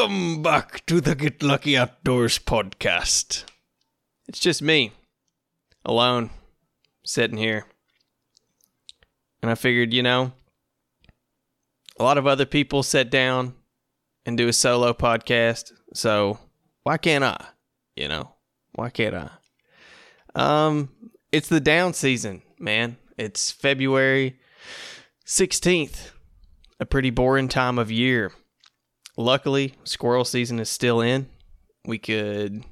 Welcome back to the Get Lucky Outdoors podcast. It's just me, alone, sitting here. And I figured, you know, a lot of other people sit down and do a solo podcast, so why can't I? You know, why can't I? It's the down season, man. It's February 16th, a pretty boring time of year. Luckily, squirrel season is still in. We could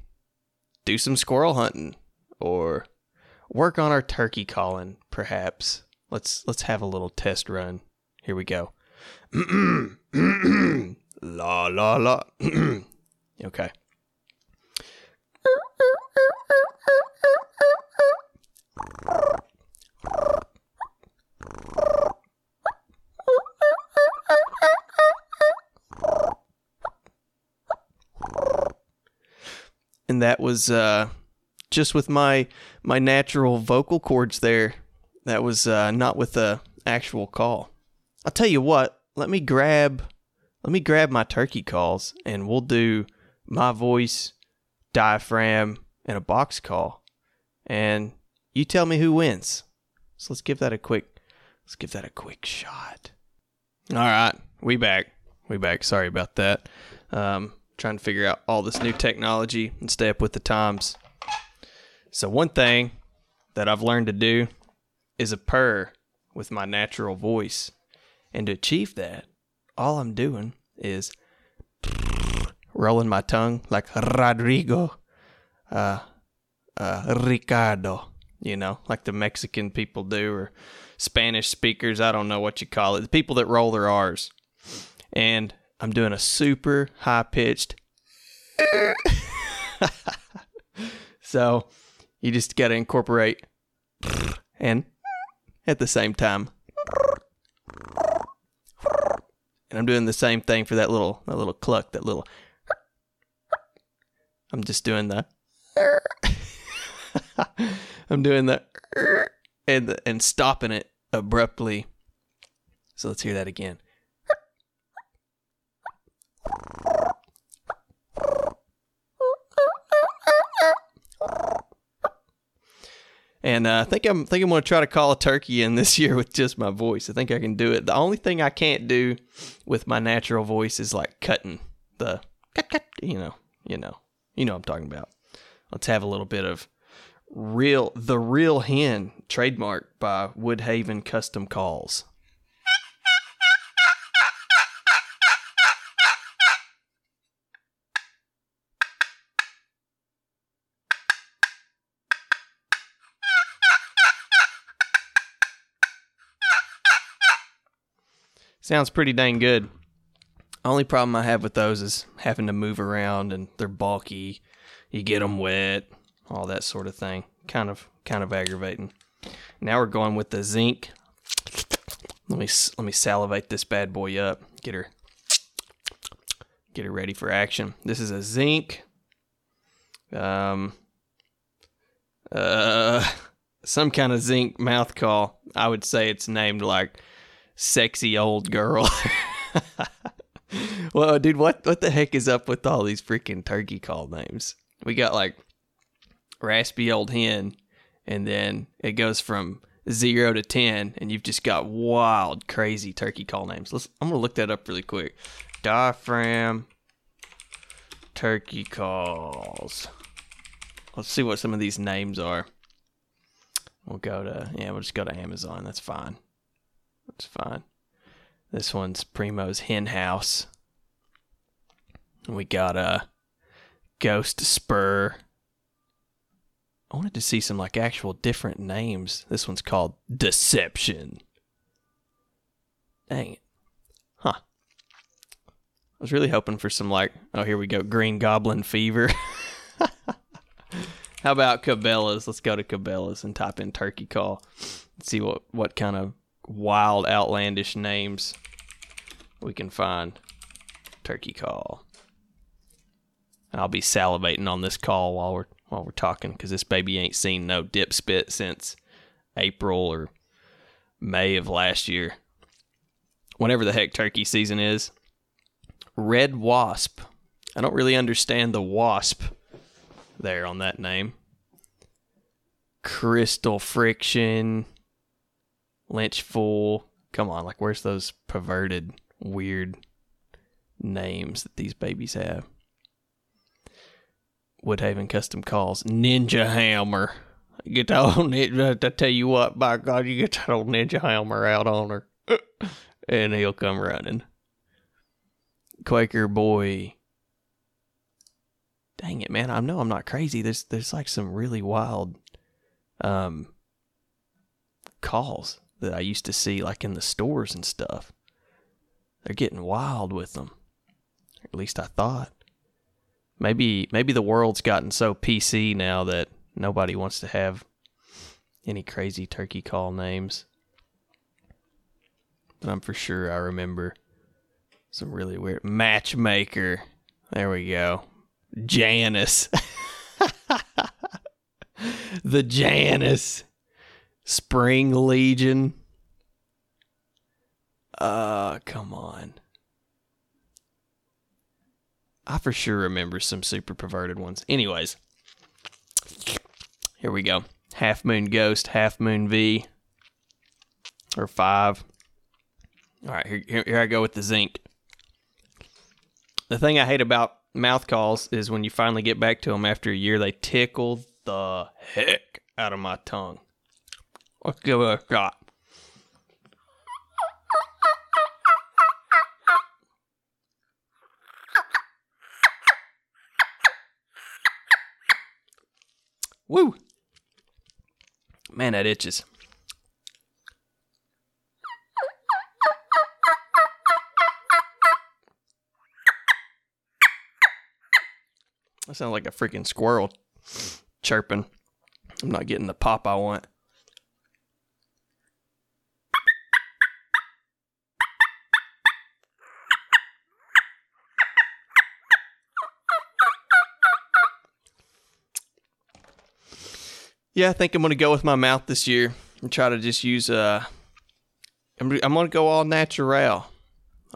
do some squirrel hunting or work on our turkey calling, perhaps. Let's have a little test run. Here we go. La, la, la. Okay. And that was just with my natural vocal cords there. That was not with the actual call. I'll tell you what. Let me grab my turkey calls, and we'll do my voice, diaphragm, and a box call. And you tell me who wins. So let's give that a quick shot. All right, we back. Sorry about that. Trying to figure out all this new technology and stay up with the times. So one thing that I've learned to do is a purr with my natural voice. And to achieve that, all I'm doing is rolling my tongue like Rodrigo, Ricardo, you know, like the Mexican people do, or Spanish speakers. I don't know what you call it. The people that roll their R's. And I'm doing a super high-pitched. So you just got to incorporate and at the same time. And I'm doing the same thing for that little cluck, that little. I'm just doing the. I'm doing the and stopping it abruptly. So let's hear that again. And I think I'm going to try to call a turkey in this year with just my voice. I think I can do it. The only thing I can't do with my natural voice is like cutting the cut. You know what I'm talking about. Let's have a little bit of the real hen trademark by Woodhaven Custom Calls. Sounds pretty dang good. Only problem I have with those is having to move around, and they're bulky. You get them wet, all that sort of thing. Kind of aggravating. Now we're going with the zinc. Let me salivate this bad boy up. Get her ready for action. This is a zinc. Some kind of zinc mouth call. I would say it's named like sexy old girl. Well, dude, what the heck is up with all these freaking turkey call names? We got like raspy old hen, and then it goes from 0 to 10, and you've just got wild, crazy turkey call names. I'm gonna look that up really quick. Diaphragm turkey calls. Let's see what some of these names are. We'll just go to Amazon. That's fine. It's fine. This one's Primo's Hen House. We got a Ghost Spur. I wanted to see some like actual different names. This one's called Deception. Dang it. Huh. I was really hoping for some like, oh, here we go, Green Goblin Fever. How about Cabela's? Let's go to Cabela's and type in turkey call. Let's see what kind of wild, outlandish names we can find. Turkey call. I'll be salivating on this call while we're talking, because this baby ain't seen no dip spit since April or May of last year, whenever the heck turkey season is. Red wasp I don't really understand the wasp there on that name. Crystal Friction. Lynch Fool. Come on, like, where's those perverted, weird names that these babies have? Woodhaven Custom Calls. Ninja Hammer. Get that old Ninja, I tell you what, by God, you get that old Ninja Hammer out on her. And he'll come running. Quaker Boy. Dang it, man. I know I'm not crazy. There's like some really wild calls that I used to see like in the stores and stuff. They're getting wild with them. At least I thought. Maybe the world's gotten so PC now that nobody wants to have any crazy turkey call names. But I'm for sure I remember some really weird... Matchmaker. There we go. Janice. The Janice. Spring Legion. Come on. I for sure remember some super perverted ones. Anyways. Here we go. Half Moon Ghost. Half Moon V. Or 5. Alright, here I go with the zinc. The thing I hate about mouth calls is when you finally get back to them after a year, they tickle the heck out of my tongue. Let's give it a shot. Woo! Man, that itches. I sound like a freaking squirrel chirping. I'm not getting the pop I want. Yeah, I think I'm going to go with my mouth this year and try to just use, I'm going to go all natural.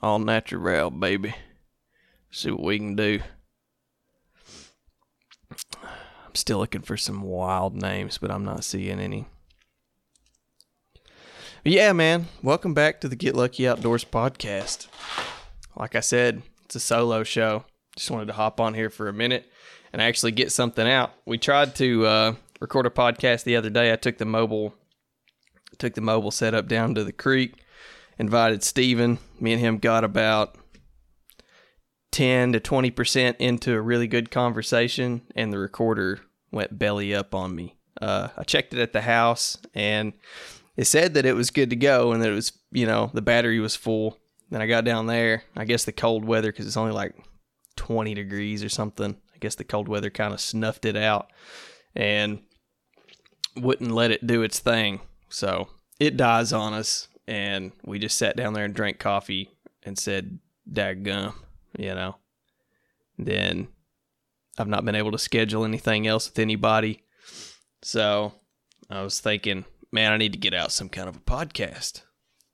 All natural, baby. See what we can do. I'm still looking for some wild names, but I'm not seeing any. But yeah, man. Welcome back to the Get Lucky Outdoors podcast. Like I said, it's a solo show. Just wanted to hop on here for a minute and actually get something out. We tried to record a podcast the other day. I took the mobile setup down to the creek, invited Steven. Me and him got about 10 to 20% into a really good conversation, and the recorder went belly up on me. I checked it at the house, and it said that it was good to go, and that it was, you know, the battery was full. Then I got down there. I guess the cold weather, because it's only like 20 degrees or something, I guess the cold weather kind of snuffed it out and wouldn't let it do its thing. So it dies on us, and we just sat down there and drank coffee and said, daggum. You know, then I've not been able to schedule anything else with anybody. So I was thinking, man, I need to get out some kind of a podcast.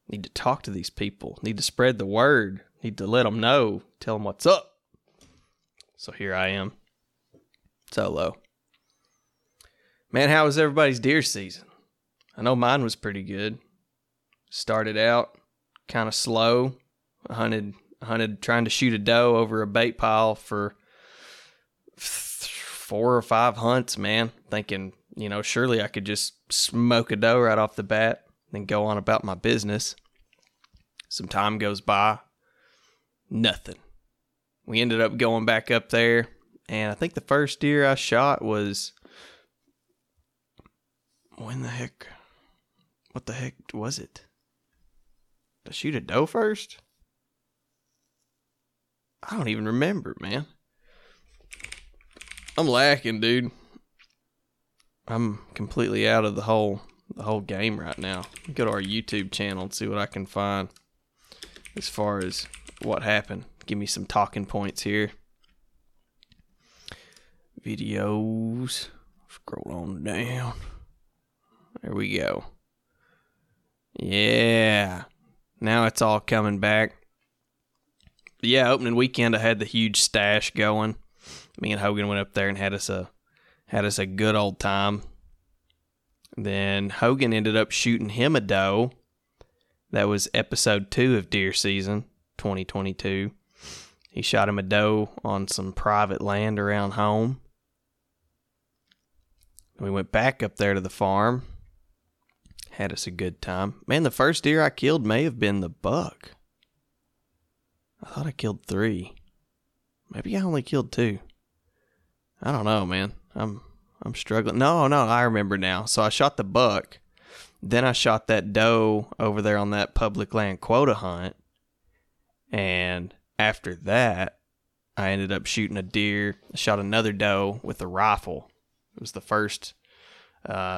I need to talk to these people. I need to spread the word. I need to let them know. Tell them what's up. So here I am. Solo. Man, how was everybody's deer season? I know mine was pretty good. Started out kind of slow. I hunted trying to shoot a doe over a bait pile for 4 or 5 hunts, man. Thinking, you know, surely I could just smoke a doe right off the bat and go on about my business. Some time goes by. Nothing. We ended up going back up there, and I think the first deer I shot was... When the heck... What the heck was it? Did I shoot a doe first? I don't even remember, man. I'm lacking, dude. I'm completely out of the whole game right now. Go to our YouTube channel and see what I can find as far as what happened. Give me some talking points here. Videos. Scroll on down. There we go. Yeah. Now it's all coming back. yeah, opening weekend, I had the huge stash going. Me and Hogan went up there and had us a good old time. Then Hogan ended up shooting him a doe. That was episode 2 of deer season 2022. He shot him a doe on some private land around home. We went back up there to the farm. Had us a good time. Man, the first deer I killed may have been the buck. I thought I killed 3. Maybe I only killed 2. I don't know, man. I'm struggling. No, I remember now. So I shot the buck. Then I shot that doe over there on that public land quota hunt. And after that, I ended up shooting a deer. I shot another doe with a rifle. It was the first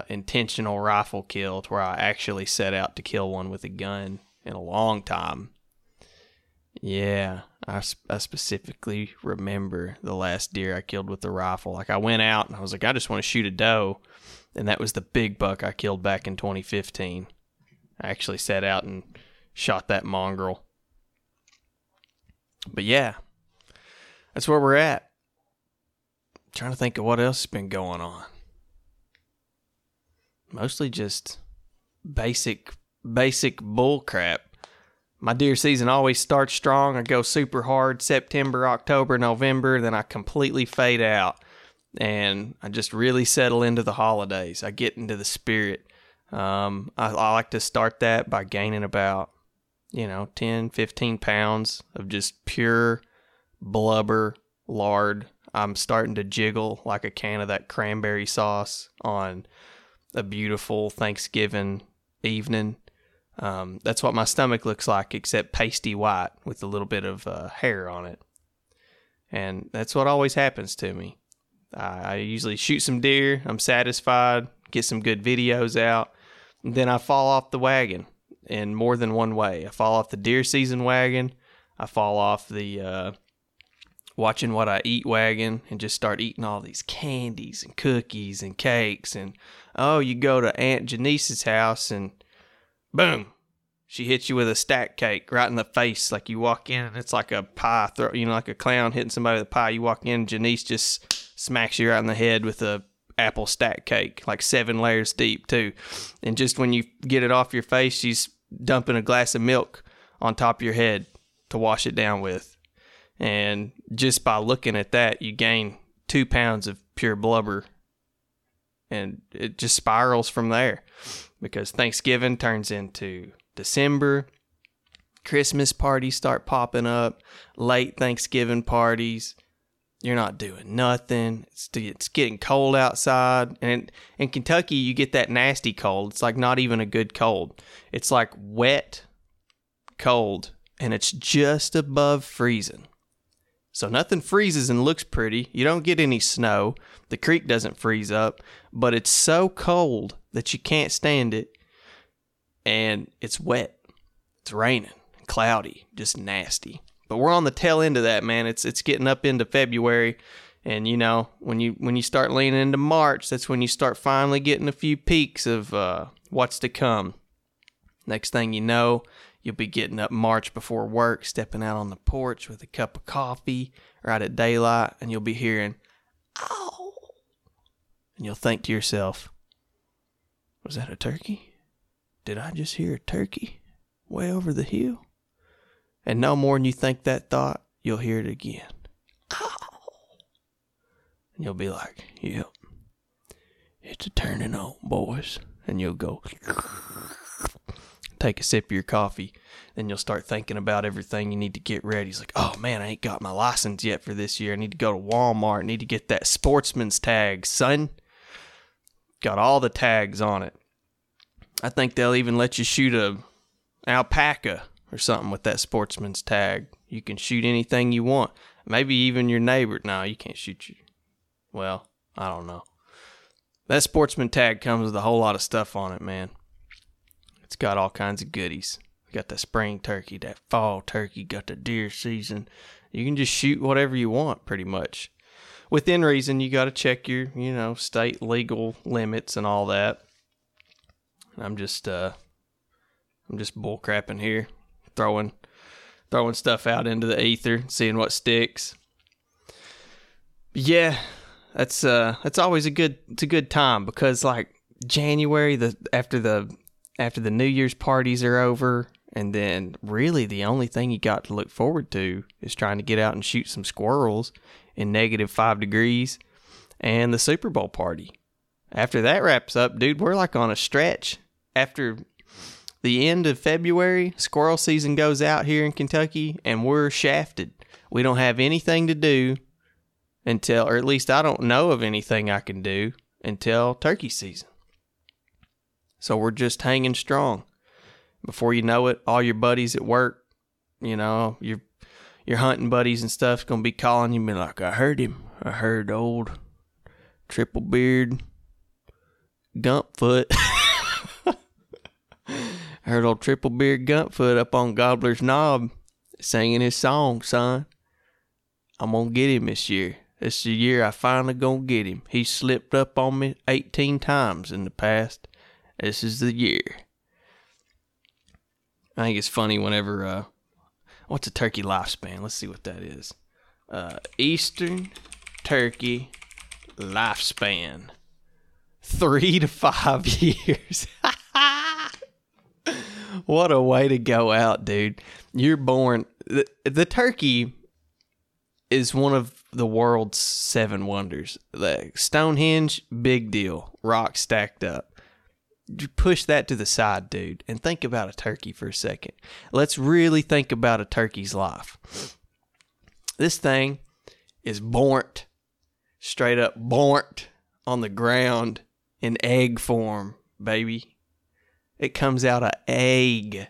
intentional rifle kill to where I actually set out to kill one with a gun in a long time. Yeah, I specifically remember the last deer I killed with the rifle. Like, I went out and I was like, I just want to shoot a doe. And that was the big buck I killed back in 2015. I actually set out and shot that mongrel. But yeah, that's where we're at. I'm trying to think of what else has been going on. Mostly just basic bull crap. My deer season always starts strong. I go super hard September, October, November. Then I completely fade out. And I just really settle into the holidays. I get into the spirit. I like to start that by gaining about, 10, 15 pounds of just pure blubber lard. I'm starting to jiggle like a can of that cranberry sauce on a beautiful Thanksgiving evening. That's what my stomach looks like, except pasty white with a little bit of hair on it. And that's what always happens to me. I usually shoot some deer. I'm satisfied, get some good videos out. And then I fall off the wagon in more than one way. I fall off the deer season wagon. I fall off the watching what I eat wagon and just start eating all these candies and cookies and cakes. And, you go to Aunt Janice's house and boom, she hits you with a stack cake right in the face. Like, you walk in and it's like a pie throw, like a clown hitting somebody with a pie. You walk in and Janice just smacks you right in the head with a apple stack cake, like 7 layers deep too. And just when you get it off your face, she's dumping a glass of milk on top of your head to wash it down with. And just by looking at that, you gain 2 pounds of pure blubber. And it just spirals from there, because Thanksgiving turns into December. Christmas parties start popping up, late Thanksgiving parties. You're not doing nothing. It's getting cold outside. And in Kentucky, you get that nasty cold. It's like not even a good cold. It's like wet, cold, and it's just above freezing. So nothing freezes and looks pretty. You don't get any snow. The creek doesn't freeze up, but it's so cold that you can't stand it. And it's wet. It's raining, cloudy, just nasty. But we're on the tail end of that, man. It's getting up into February, and when you start leaning into March, that's when you start finally getting a few peaks of what's to come. Next thing you know, you'll be getting up March before work, stepping out on the porch with a cup of coffee right at daylight, and you'll be hearing, "Ow!" And you'll think to yourself, was that a turkey? Did I just hear a turkey way over the hill? And no more than you think that thought, you'll hear it again. Ow! And you'll be like, yep, it's a turning on, boys. And you'll go... take a sip of your coffee, then you'll start thinking about everything you need to get ready. It's like, oh man, I ain't got my license yet for this year. I need to go to Walmart. I need to get that sportsman's tag, son. Got all the tags on it. I think they'll even let you shoot an alpaca or something with that sportsman's tag. You can shoot anything you want. Maybe even your neighbor. No, you can't shoot you. Well, I don't know. That sportsman tag comes with a whole lot of stuff on it, man. It's got all kinds of goodies. We got the spring turkey, that fall turkey, got the deer season. You can just shoot whatever you want, pretty much. Within reason, you got to check your, state legal limits and all that. I'm just bullcrapping here, throwing throwing stuff out into the ether, seeing what sticks. Yeah, that's always a good time, because like January, after the New Year's parties are over, and then really the only thing you got to look forward to is trying to get out and shoot some squirrels in -5 degrees and the Super Bowl party. After that wraps up, dude, we're like on a stretch. After the end of February, squirrel season goes out here in Kentucky, and we're shafted. We don't have anything to do until, or at least I don't know of anything I can do until turkey season. So we're just hanging strong. Before you know it, all your buddies at work, you know, your hunting buddies and stuff, gonna be calling you and be like, I heard him. I heard old triple beard Gumpfoot. I heard old triple beard Gumpfoot up on Gobbler's Knob singing his song, son. I'm gonna get him this year. This is the year I finally gonna get him. He slipped up on me 18 times in the past. This is the year. I think it's funny whenever, what's a turkey lifespan? Let's see what that is. Eastern turkey lifespan. 3 to 5 years. What a way to go out, dude. You're born. The turkey is one of the world's 7 wonders. Like Stonehenge, big deal. Rock stacked up. You push that to the side, dude, and think about a turkey for a second. Let's really think about a turkey's life. This thing is bornt, straight up bornt on the ground in egg form, baby. It comes out an egg,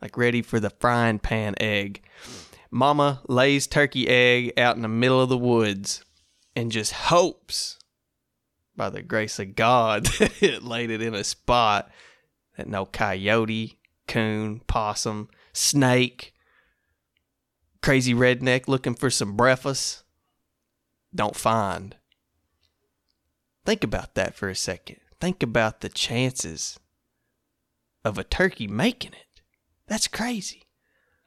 like ready for the frying pan egg. Mama lays turkey egg out in the middle of the woods and just hopes, by the grace of God, that it laid it in a spot that no coyote, coon, possum, snake, crazy redneck looking for some breakfast don't find. Think about that for a second. Think about the chances of a turkey making it. That's crazy.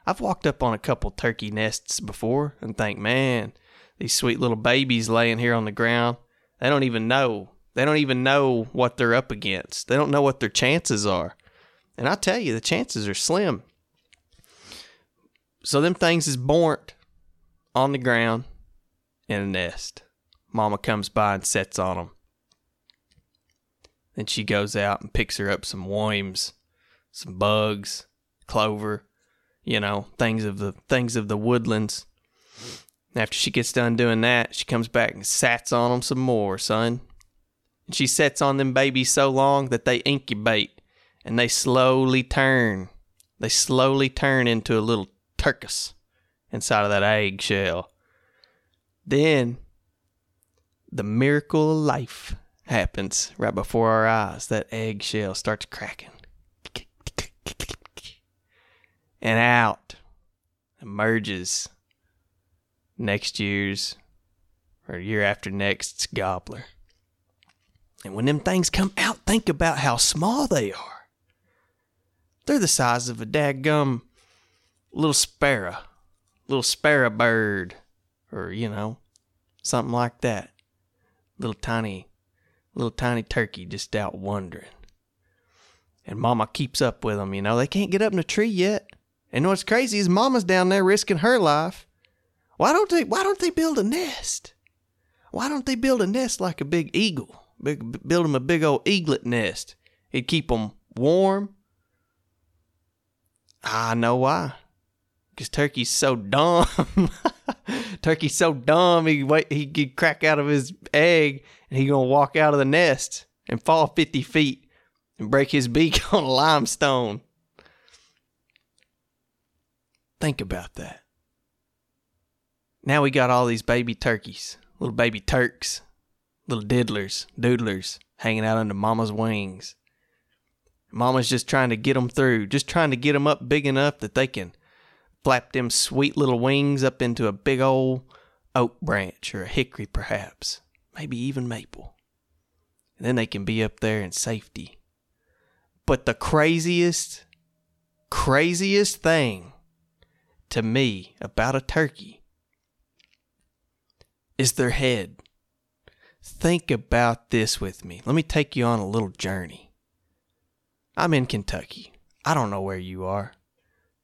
I've walked up on a couple turkey nests before and think, man, these sweet little babies laying here on the ground. They don't even know. They don't even know what they're up against. They don't know what their chances are. And I tell you, the chances are slim. So them things is bornt on the ground in a nest. Mama comes by and sets on them. Then she goes out and picks her up some worms, some bugs, clover, you know, things of the woodlands. After she gets done doing that, she comes back and sats on them some more, son. And she sets on them babies so long that they incubate, and they slowly turn. They slowly turn into a little turkus inside of that eggshell. Then the miracle of life happens right before our eyes. That eggshell starts cracking. And out emerges next year's, or year after next's, gobbler. And when them things come out, think about how small they are. They're the size of a daggum little sparrow bird, or, you know, something like that. Little tiny turkey just out wandering. And Mama keeps up with them, you know. They can't get up in the tree yet. And what's crazy is Mama's down there risking her life. Why don't they build a nest? Why don't they build a nest like a big eagle? Build them a big old eaglet nest. It'd keep them warm. I know why. Because turkey's so dumb. Turkey's so dumb, he'd crack out of his egg, and he's going to walk out of the nest and fall 50 feet and break his beak on a limestone. Think about that. Now we got all these baby turkeys, little baby turks, little doodlers, hanging out under Mama's wings. Mama's just trying to get them through, just trying to get them up big enough that they can flap them sweet little wings up into a big old oak branch or a hickory perhaps, maybe even maple. And then they can be up there in safety. But the craziest thing to me about a turkey is their head. Think about this with me. Let me take you on a little journey. I'm in Kentucky. I don't know where you are,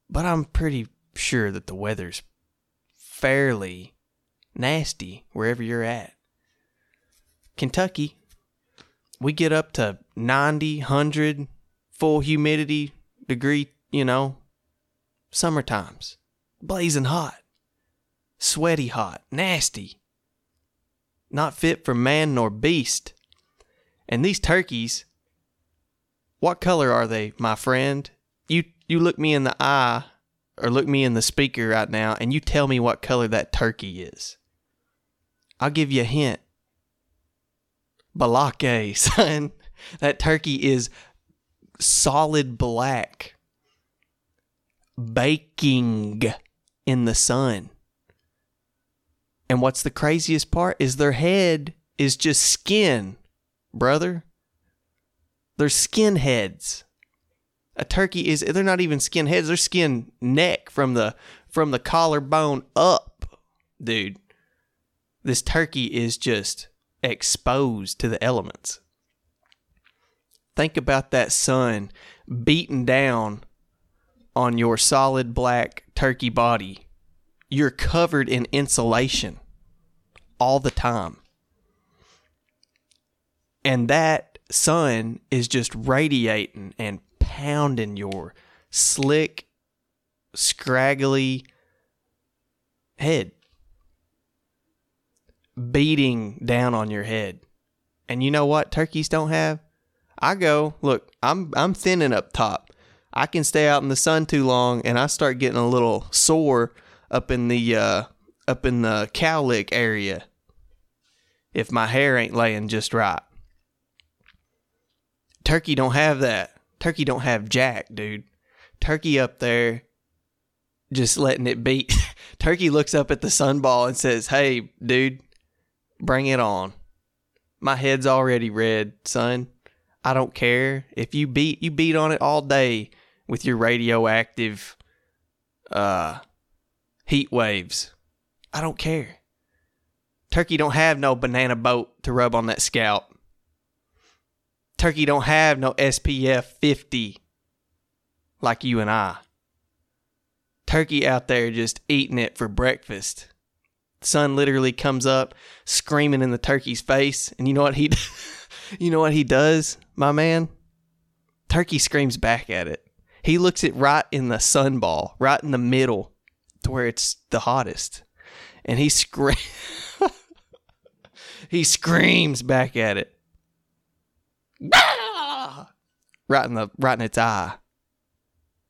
but I'm pretty sure that the weather's fairly nasty wherever you're at. Kentucky, we get up to 90, 100, full humidity degree, summer times. Blazing hot, sweaty hot, nasty. Not fit for man nor beast. And these turkeys, what color are they, my friend? You look me in the eye, or look me in the speaker right now, and you tell me what color that turkey is. I'll give you a hint. Balake, son. That turkey is solid black, baking in the sun. And what's the craziest part is their head is just skin, brother. They're skin heads. A turkey is, they're not even skin heads, they're skin neck from the collarbone up, dude. This turkey is just exposed to the elements. Think about that sun beating down on your solid black turkey body. You're covered in insulation all the time. And that sun is just radiating and pounding your slick, scraggly head. Beating down on your head. And you know what turkeys don't have? I'm thinning up top. I can stay out in the sun too long and I start getting a little sore up in the cowlick area if my hair ain't laying just right. Turkey don't have that. Turkey don't have jack, dude. Turkey up there just letting it beat. Turkey looks up at the sunball and says, "Hey, dude, bring it on. My head's already red, son. I don't care. If you beat on it all day with your radioactive heat waves. I don't care." Turkey don't have no banana boat to rub on that scalp. Turkey don't have no SPF 50 like you and I. Turkey out there just eating it for breakfast. The sun literally comes up screaming in the turkey's face, and you know what he does, my man? Turkey screams back at it. He looks it right in the sunball, right in the middle, to where it's the hottest, and he screams back at it, right in its eye.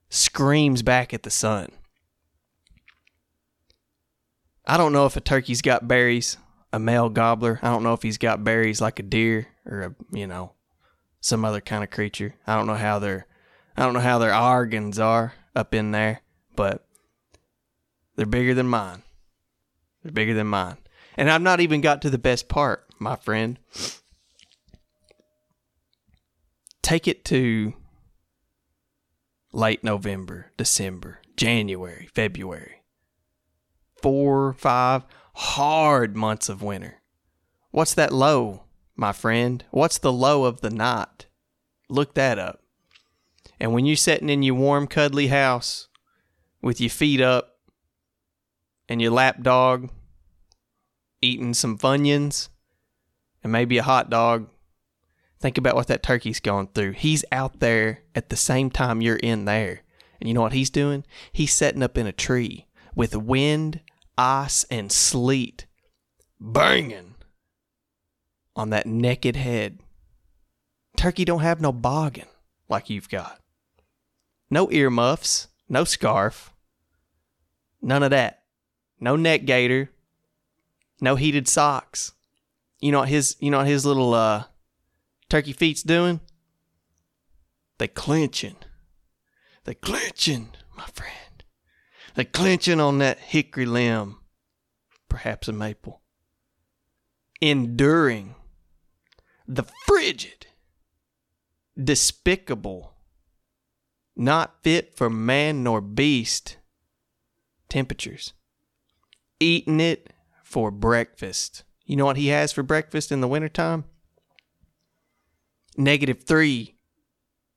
Screams back at the sun. I don't know if a turkey's got berries, a male gobbler. I don't know if he's got berries like a deer or a some other kind of creature. I don't know how their organs are up in there, but they're bigger than mine. They're bigger than mine. And I've not even got to the best part, my friend. Take it to late November, December, January, February. 4, 5 hard months of winter. What's that low, my friend? What's the low of the night? Look that up. And when you're sitting in your warm, cuddly house with your feet up, and your lap dog eating some Funyuns and maybe a hot dog, think about what that turkey's going through. He's out there at the same time you're in there. And you know what he's doing? He's setting up in a tree with wind, ice, and sleet banging on that naked head. Turkey don't have no boggin like you've got. No earmuffs, no scarf, none of that. No neck gaiter, no heated socks. You know what his little turkey feet's doing? They clenching, my friend. They clenching on that hickory limb, perhaps a maple. Enduring the frigid, despicable, not fit for man nor beast temperatures. Eating it for breakfast. You know what he has for breakfast in the wintertime? -3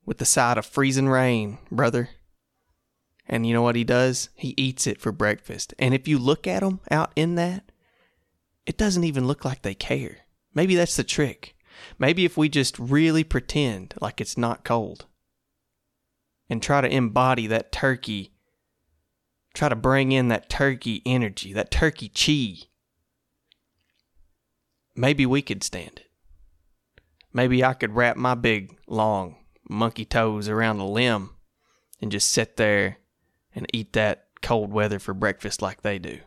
with the side of freezing rain, brother. And you know what he does? He eats it for breakfast. And if you look at them out in that, it doesn't even look like they care. Maybe that's the trick. Maybe if we just really pretend like it's not cold and try to embody that turkey, try to bring in that turkey energy, that turkey chi, maybe we could stand it. Maybe I could wrap my big, long monkey toes around a limb and just sit there and eat that cold weather for breakfast like they do.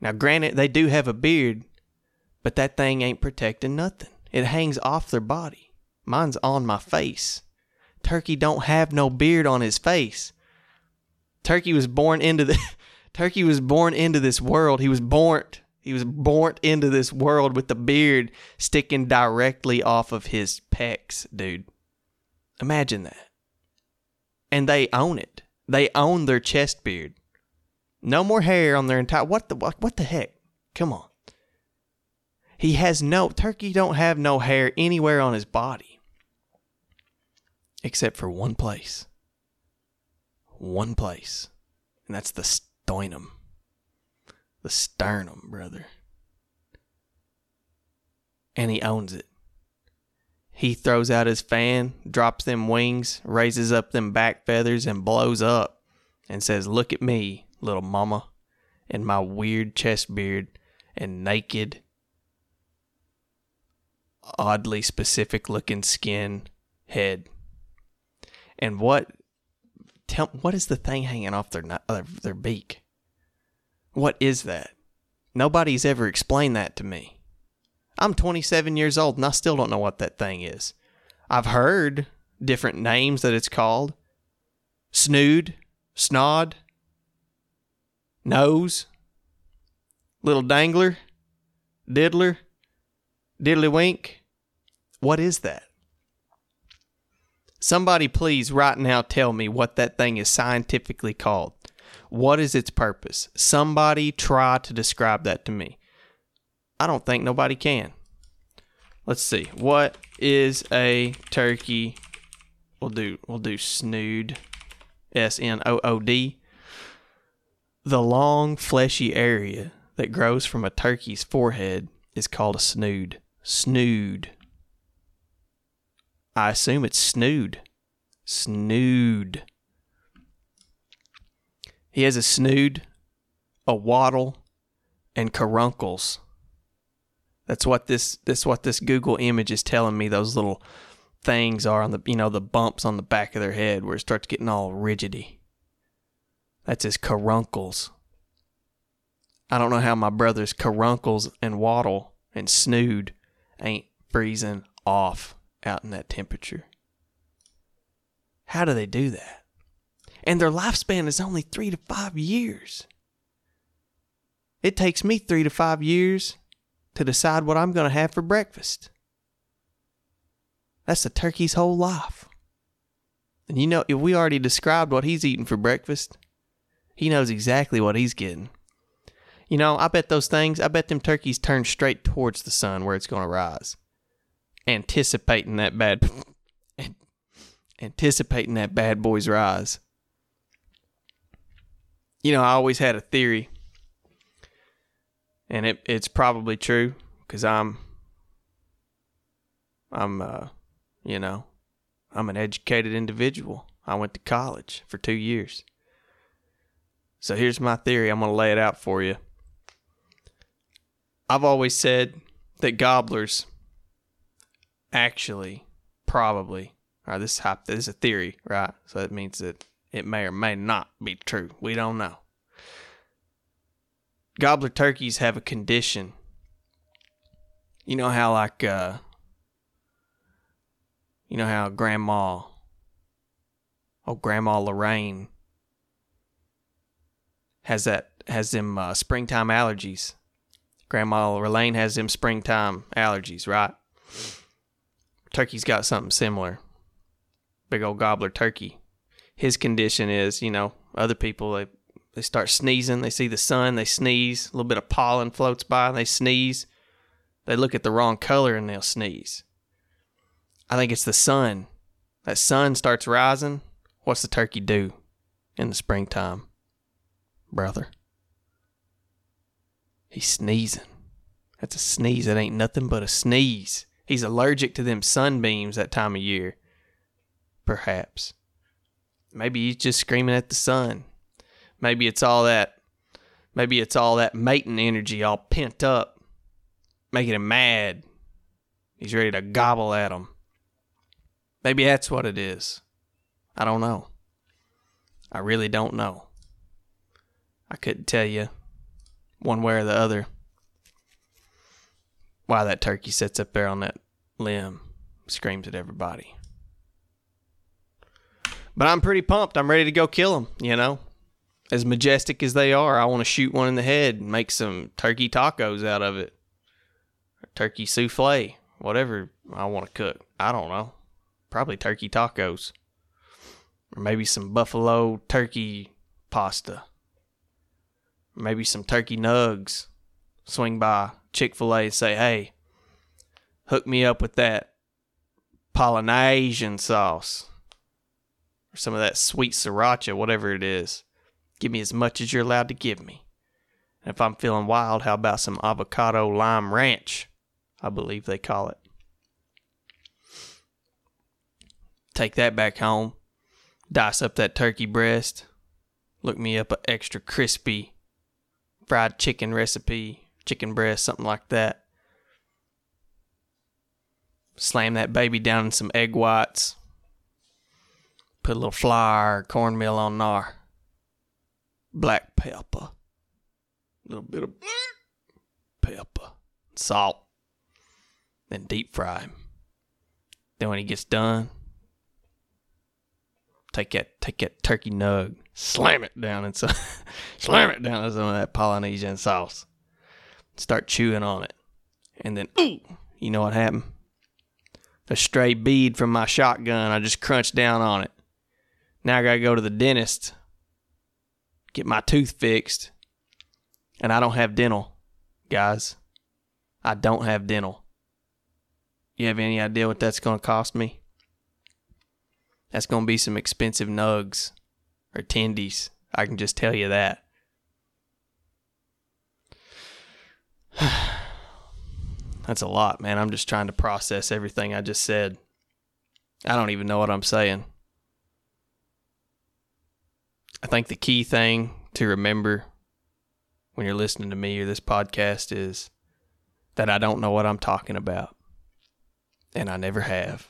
Now, granted, they do have a beard, but that thing ain't protecting nothing. It hangs off their body. Mine's on my face. Turkey don't have no beard on his face. Turkey was born into the Turkey was born into this world. He was born into this world with the beard sticking directly off of his pecs, dude. Imagine that. And they own it. They own their chest beard. No more hair on their entire... What the heck? Come on. He has no... Turkey don't have no hair anywhere on his body. Except for one place. One place. And that's the sternum. The sternum, brother. And he owns it. He throws out his fan, drops them wings, raises up them back feathers, and blows up and says, "Look at me, little mama, and my weird chest beard and naked, oddly specific looking skin head." And what is the thing hanging off their beak? What is that? Nobody's ever explained that to me. I'm 27 years old and I still don't know what that thing is. I've heard different names that it's called. Snood, snod, nose, little dangler, diddler, diddlywink. What is that? Somebody please right now tell me what that thing is scientifically called. What is its purpose? Somebody try to describe that to me. I don't think nobody can. Let's see. What is a turkey? We'll do snood. S-N-O-O-D. The long fleshy area that grows from a turkey's forehead is called a snood. Snood. I assume it's snood. Snood. He has a snood, a waddle, and caruncles. That's what this Google image is telling me those little things are on the, you know, the bumps on the back of their head where it starts getting all rigidy. That's his caruncles. I don't know how my brother's caruncles and waddle and snood ain't freezing off out in that temperature. How do they do that? And their lifespan is only 3 to 5 years. It takes me 3 to 5 years to decide what I'm going to have for breakfast. That's a turkey's whole life. And you know, if we already described what he's eating for breakfast, he knows exactly what he's getting. You know, I bet them turkeys turn straight towards the sun where it's going to rise. Anticipating that bad boy's rise. You know, I always had a theory. And it's probably true, because I'm an educated individual. I went to college for 2 years. So here's my theory. I'm going to lay it out for you. I've always said that gobblers actually probably, all right, this is a theory, right? So that means that it may or may not be true. We don't know. Gobbler turkeys have a condition. You know how Grandma Lorraine has them springtime allergies. Grandma Lorraine has them springtime allergies, right? Turkey's got something similar. Big old gobbler turkey. His condition is, you know, other people, They start sneezing. They see the sun. They sneeze. A little bit of pollen floats by. They sneeze. They look at the wrong color and they'll sneeze. I think it's the sun. That sun starts rising. What's the turkey do in the springtime, brother? He's sneezing. That's a sneeze. That ain't nothing but a sneeze. He's allergic to them sunbeams that time of year. Perhaps. Maybe he's just screaming at the sun. Maybe it's all that mating energy all pent up, making him mad. He's ready to gobble at him. Maybe that's what it is. I don't know. I really don't know. I couldn't tell you one way or the other why that turkey sits up there on that limb, screams at everybody. But I'm pretty pumped. I'm ready to go kill them, you know. As majestic as they are, I want to shoot one in the head and make some turkey tacos out of it. Or turkey souffle, whatever I want to cook. I don't know. Probably turkey tacos. Or maybe some buffalo turkey pasta. Maybe some turkey nugs. Swing by Chick-fil-A and say, hey, hook me up with that Polynesian sauce. Or some of that sweet sriracha, whatever it is. Give me as much as you're allowed to give me. And if I'm feeling wild, how about some avocado lime ranch? I believe they call it. Take that back home. Dice up that turkey breast. Look me up an extra crispy fried chicken recipe. Chicken breast, something like that. Slam that baby down in some egg whites. Put a little flour or cornmeal on there. Black pepper. A little bit of pepper. Salt. Then deep fry him. Then when he gets done, take that turkey nug. Slam it down in some of that Polynesian sauce. Start chewing on it. And then you know what happened? A stray bead from my shotgun, I just crunched down on it. Now I gotta go to the dentist, get my tooth fixed, and I don't have dental, guys. I don't have dental. You have any idea what that's gonna cost me? That's gonna be some expensive nugs or tendies. I can just tell you that. That's a lot, man. I'm just trying to process everything I just said. I don't even know what I'm saying. I think the key thing to remember when you're listening to me or this podcast is that I don't know what I'm talking about. And I never have.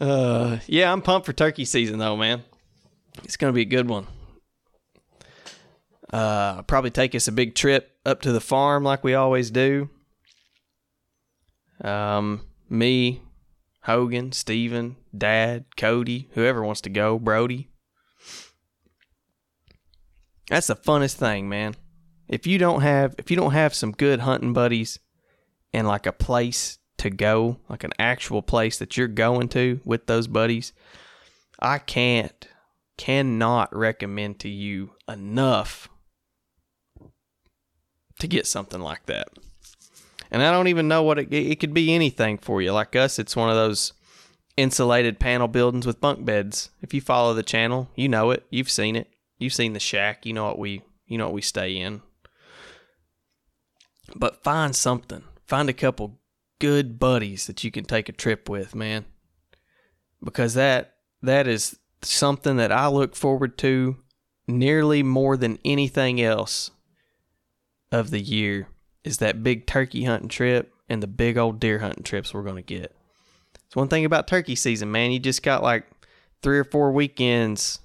Yeah, I'm pumped for turkey season though, man. It's going to be a good one. I'll probably take us a big trip up to the farm like we always do. Me, Hogan, Steven, Dad, Cody, whoever wants to go, Brody. That's the funnest thing, man. If you don't have some good hunting buddies and like a place to go, like an actual place that you're going to with those buddies, I cannot recommend to you enough to get something like that. And I don't even know what it could be. Anything for you. Like us, it's one of those insulated panel buildings with bunk beds. If you follow the channel, you know it. You've seen it. You've seen the shack. You know what we stay in. But find something. Find a couple good buddies that you can take a trip with, man. Because that is something that I look forward to nearly more than anything else of the year, is that big turkey hunting trip and the big old deer hunting trips we're going to get. It's one thing about turkey season, man. You just got like 3 or 4 weekends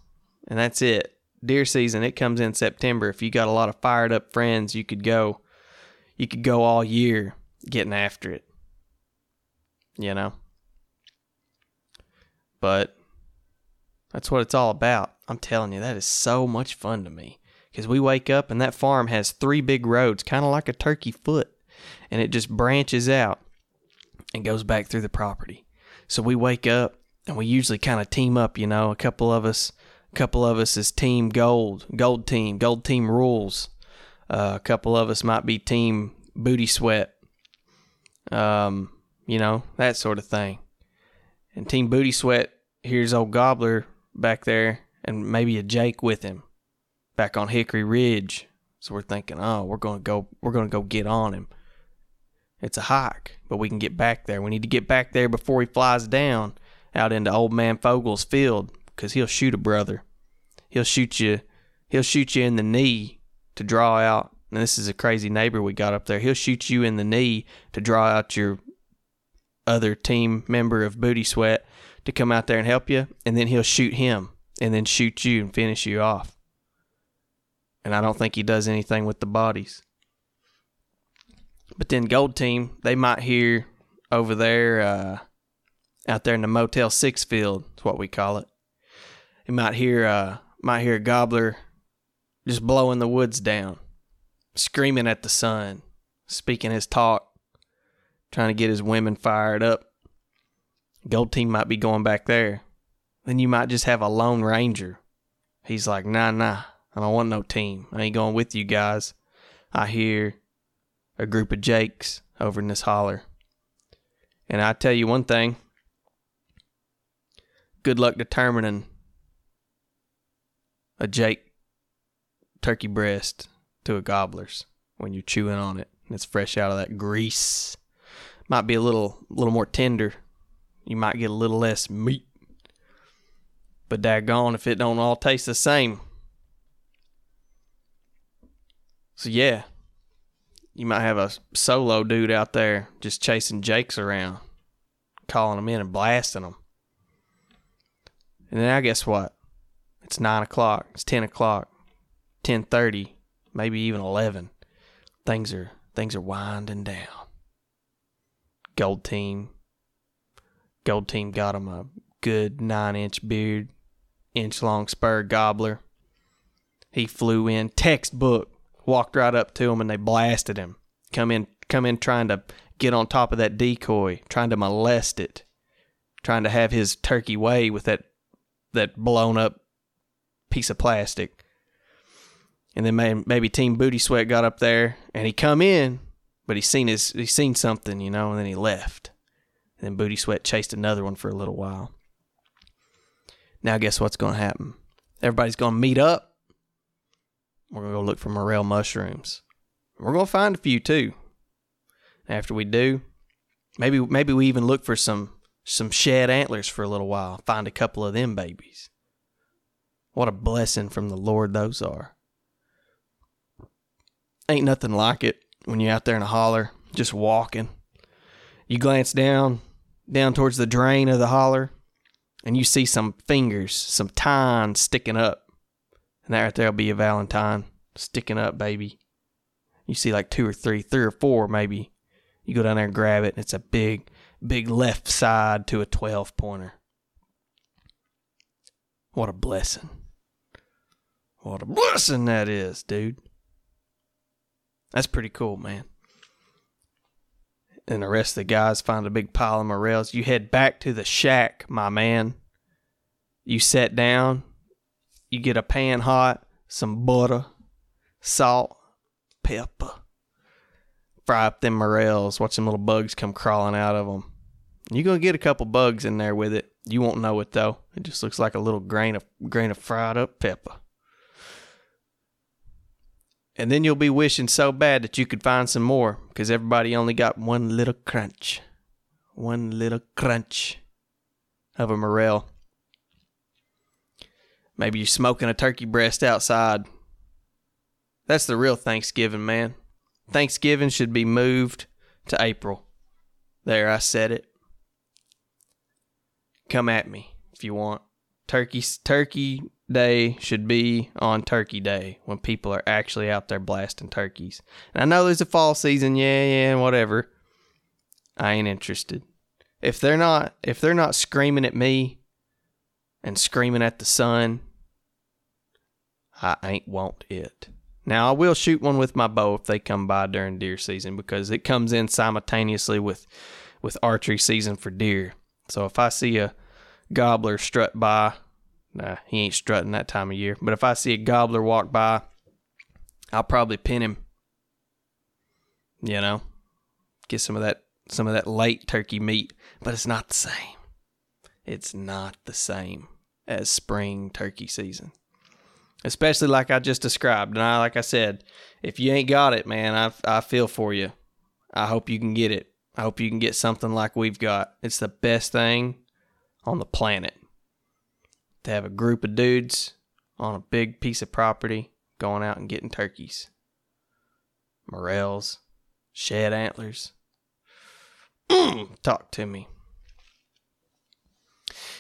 and that's it. Deer season, it comes in September. If you got a lot of fired up friends, you could go all year getting after it, you know. But that's what it's all about. I'm telling you, that is so much fun to me. Because we wake up and that farm has 3 big roads, kind of like a turkey foot. And it just branches out and goes back through the property. So we wake up and we usually kind of team up, you know, a couple of us A couple of us is team gold team rules. A couple of us might be team booty sweat, you know, that sort of thing. And team booty sweat, here's old Gobbler back there and maybe a Jake with him back on Hickory Ridge. So we're thinking, oh, we're going to go get on him. It's a hike, but we can get back there. We need to get back there before he flies down out into old man Fogel's field, because he'll shoot a brother. He'll shoot you in the knee to draw out. And this is a crazy neighbor we got up there. He'll shoot you in the knee to draw out your other team member of booty sweat to come out there and help you. And then he'll shoot him and then shoot you and finish you off. And I don't think he does anything with the bodies. But then gold team, they might hear over there, out there in the Motel 6 field, is what we call it. You might hear a gobbler just blowing the woods down, screaming at the sun, speaking his talk, trying to get his women fired up. Gold team might be going back there. Then you might just have a lone ranger. He's like, nah, I don't want no team. I ain't going with you guys. I hear a group of Jakes over in this holler. And I tell you one thing, good luck determining a Jake turkey breast to a gobbler's when you're chewing on it and it's fresh out of that grease. Might be a little more tender. You might get a little less meat. But daggone if it don't all taste the same. So yeah, you might have a solo dude out there just chasing Jakes around, calling them in and blasting them. And then I guess what? It's 9 o'clock, it's 10 o'clock, 10:30, maybe even 11. Things are winding down. Gold team got him a good 9-inch beard, inch-long spur gobbler. He flew in, textbook, walked right up to him and they blasted him. Come in trying to get on top of that decoy, trying to molest it, trying to have his turkey way with that blown up piece of plastic. And then maybe team booty sweat got up there and he come in, but he seen something, you know, and then he left. And then booty sweat chased another one for a little while. Now guess what's going to happen? Everybody's going to meet up. We're going to go look for morel mushrooms. We're going to find a few too. After we do, maybe we even look for some shed antlers for a little while. Find a couple of them babies. What a blessing from the Lord those are. Ain't nothing like it when you're out there in a holler, just walking. You glance down towards the drain of the holler, and you see some fingers, some tines sticking up. And that right there will be a valentine sticking up, baby. You see like three or four maybe. You go down there and grab it, and it's a big left side to a 12-pointer. What a blessing. What a blessing that is, dude. That's pretty cool, man. And the rest of the guys find a big pile of morels. You head back to the shack, my man. You sit down. You get a pan hot, some butter, salt, pepper. Fry up them morels. Watch them little bugs come crawling out of them. You're going to get a couple bugs in there with it. You won't know it, though. It just looks like a little grain of fried up pepper. And then you'll be wishing so bad that you could find some more, because everybody only got one little crunch. One little crunch of a morel. Maybe you're smoking a turkey breast outside. That's the real Thanksgiving, man. Thanksgiving should be moved to April. There, I said it. Come at me if you want. Turkey Day should be on Turkey Day, when people are actually out there blasting turkeys. And I know there's a fall season, yeah, whatever. I ain't interested. If they're not screaming at me and screaming at the sun, I ain't want it. Now, I will shoot one with my bow if they come by during deer season, because it comes in simultaneously with archery season for deer. So if I see a gobbler strut by Nah, he ain't strutting that time of year. But if I see a gobbler walk by, I'll probably pin him. You know, get some of that late turkey meat. But it's not the same. It's not the same as spring turkey season. Especially like I just described. And like I said, if you ain't got it, man, I feel for you. I hope you can get it. I hope you can get something like we've got. It's the best thing on the planet. To have a group of dudes on a big piece of property going out and getting turkeys. Morels. Shed antlers. Talk to me.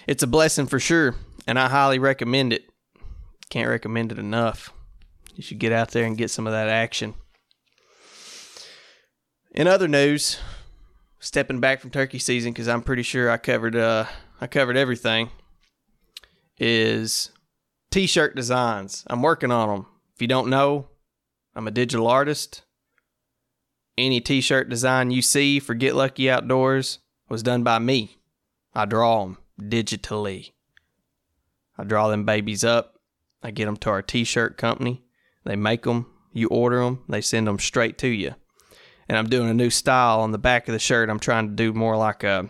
It's a blessing for sure, and I highly recommend it. Can't recommend it enough. You should get out there and get some of that action. In other news, stepping back from turkey season, because I'm pretty sure I covered everything, is t-shirt designs. I'm working on them. If you don't know, I'm a digital artist. Any t-shirt design you see for Get Lucky Outdoors was done by me. I draw them digitally. I draw them babies up. I get them to our t-shirt company. They make them. You order them. They send them straight to you. And I'm doing a new style on the back of the shirt. I'm trying to do more like a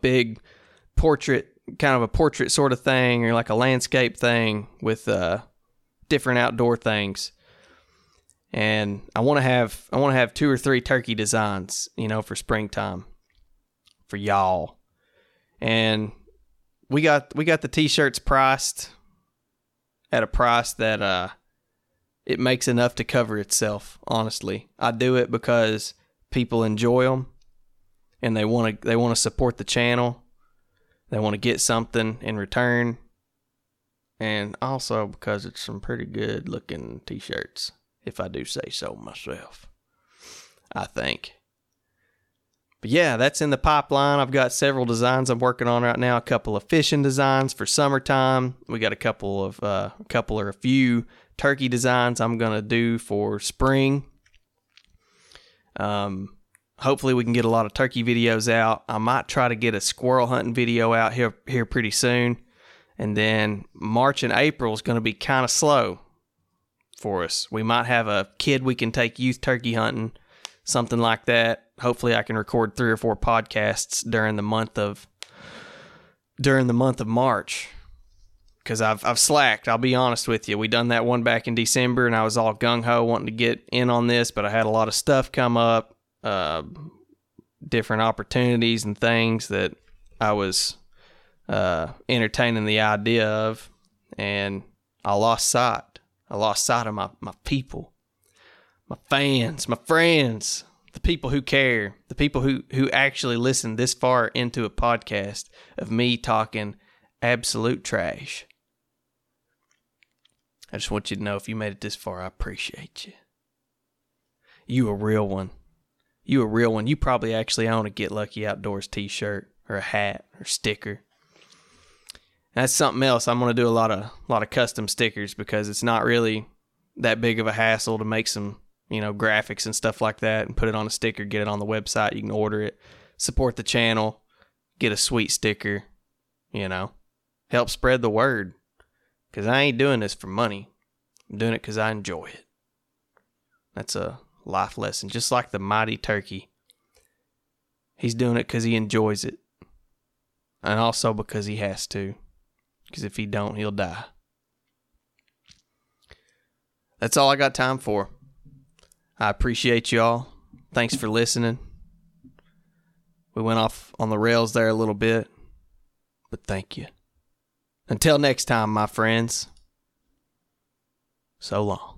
big portrait, kind of a portrait sort of thing, or like a landscape thing with different outdoor things. And I want to have 2 or 3 turkey designs, you know, for springtime, for y'all. And we got the t-shirts priced at a price that it makes enough to cover itself. Honestly, I do it because people enjoy them, and they want to support the channel. They want to get something in return, and also because it's some pretty good looking t-shirts. If I do say so myself, I think. But yeah, that's in the pipeline. I've got several designs I'm working on right now. A couple of fishing designs for summertime. We got a few turkey designs I'm going to do for spring. Hopefully we can get a lot of turkey videos out. I might try to get a squirrel hunting video out here pretty soon. And then March and April is going to be kind of slow for us. We might have a kid we can take youth turkey hunting, something like that. Hopefully I can record 3 or 4 podcasts during the month of March, because I've slacked. I'll be honest with you. We done that one back in December, and I was all gung-ho wanting to get in on this, but I had a lot of stuff come up, different opportunities and things that I was entertaining the idea of, and I lost sight. I lost sight of my people, my fans, my friends, the people who care, the people who actually listen this far into a podcast of me talking absolute trash. I just want you to know, if you made it this far, I appreciate you. You a real one. You a real one. You probably actually own a Get Lucky Outdoors t-shirt or a hat or sticker. That's something else. I'm going to do a lot of custom stickers, because it's not really that big of a hassle to make some, you know, graphics and stuff like that and put it on a sticker, get it on the website. You can order it, support the channel, get a sweet sticker, you know, help spread the word, because I ain't doing this for money. I'm doing it because I enjoy it. That's a life lesson. Just like the mighty turkey. He's doing it because he enjoys it, and also because he has to. Because if he don't, he'll die. That's all I got time for. I appreciate y'all. Thanks for listening. We went off on the rails there a little bit, but thank you. Until next time, my friends. So long.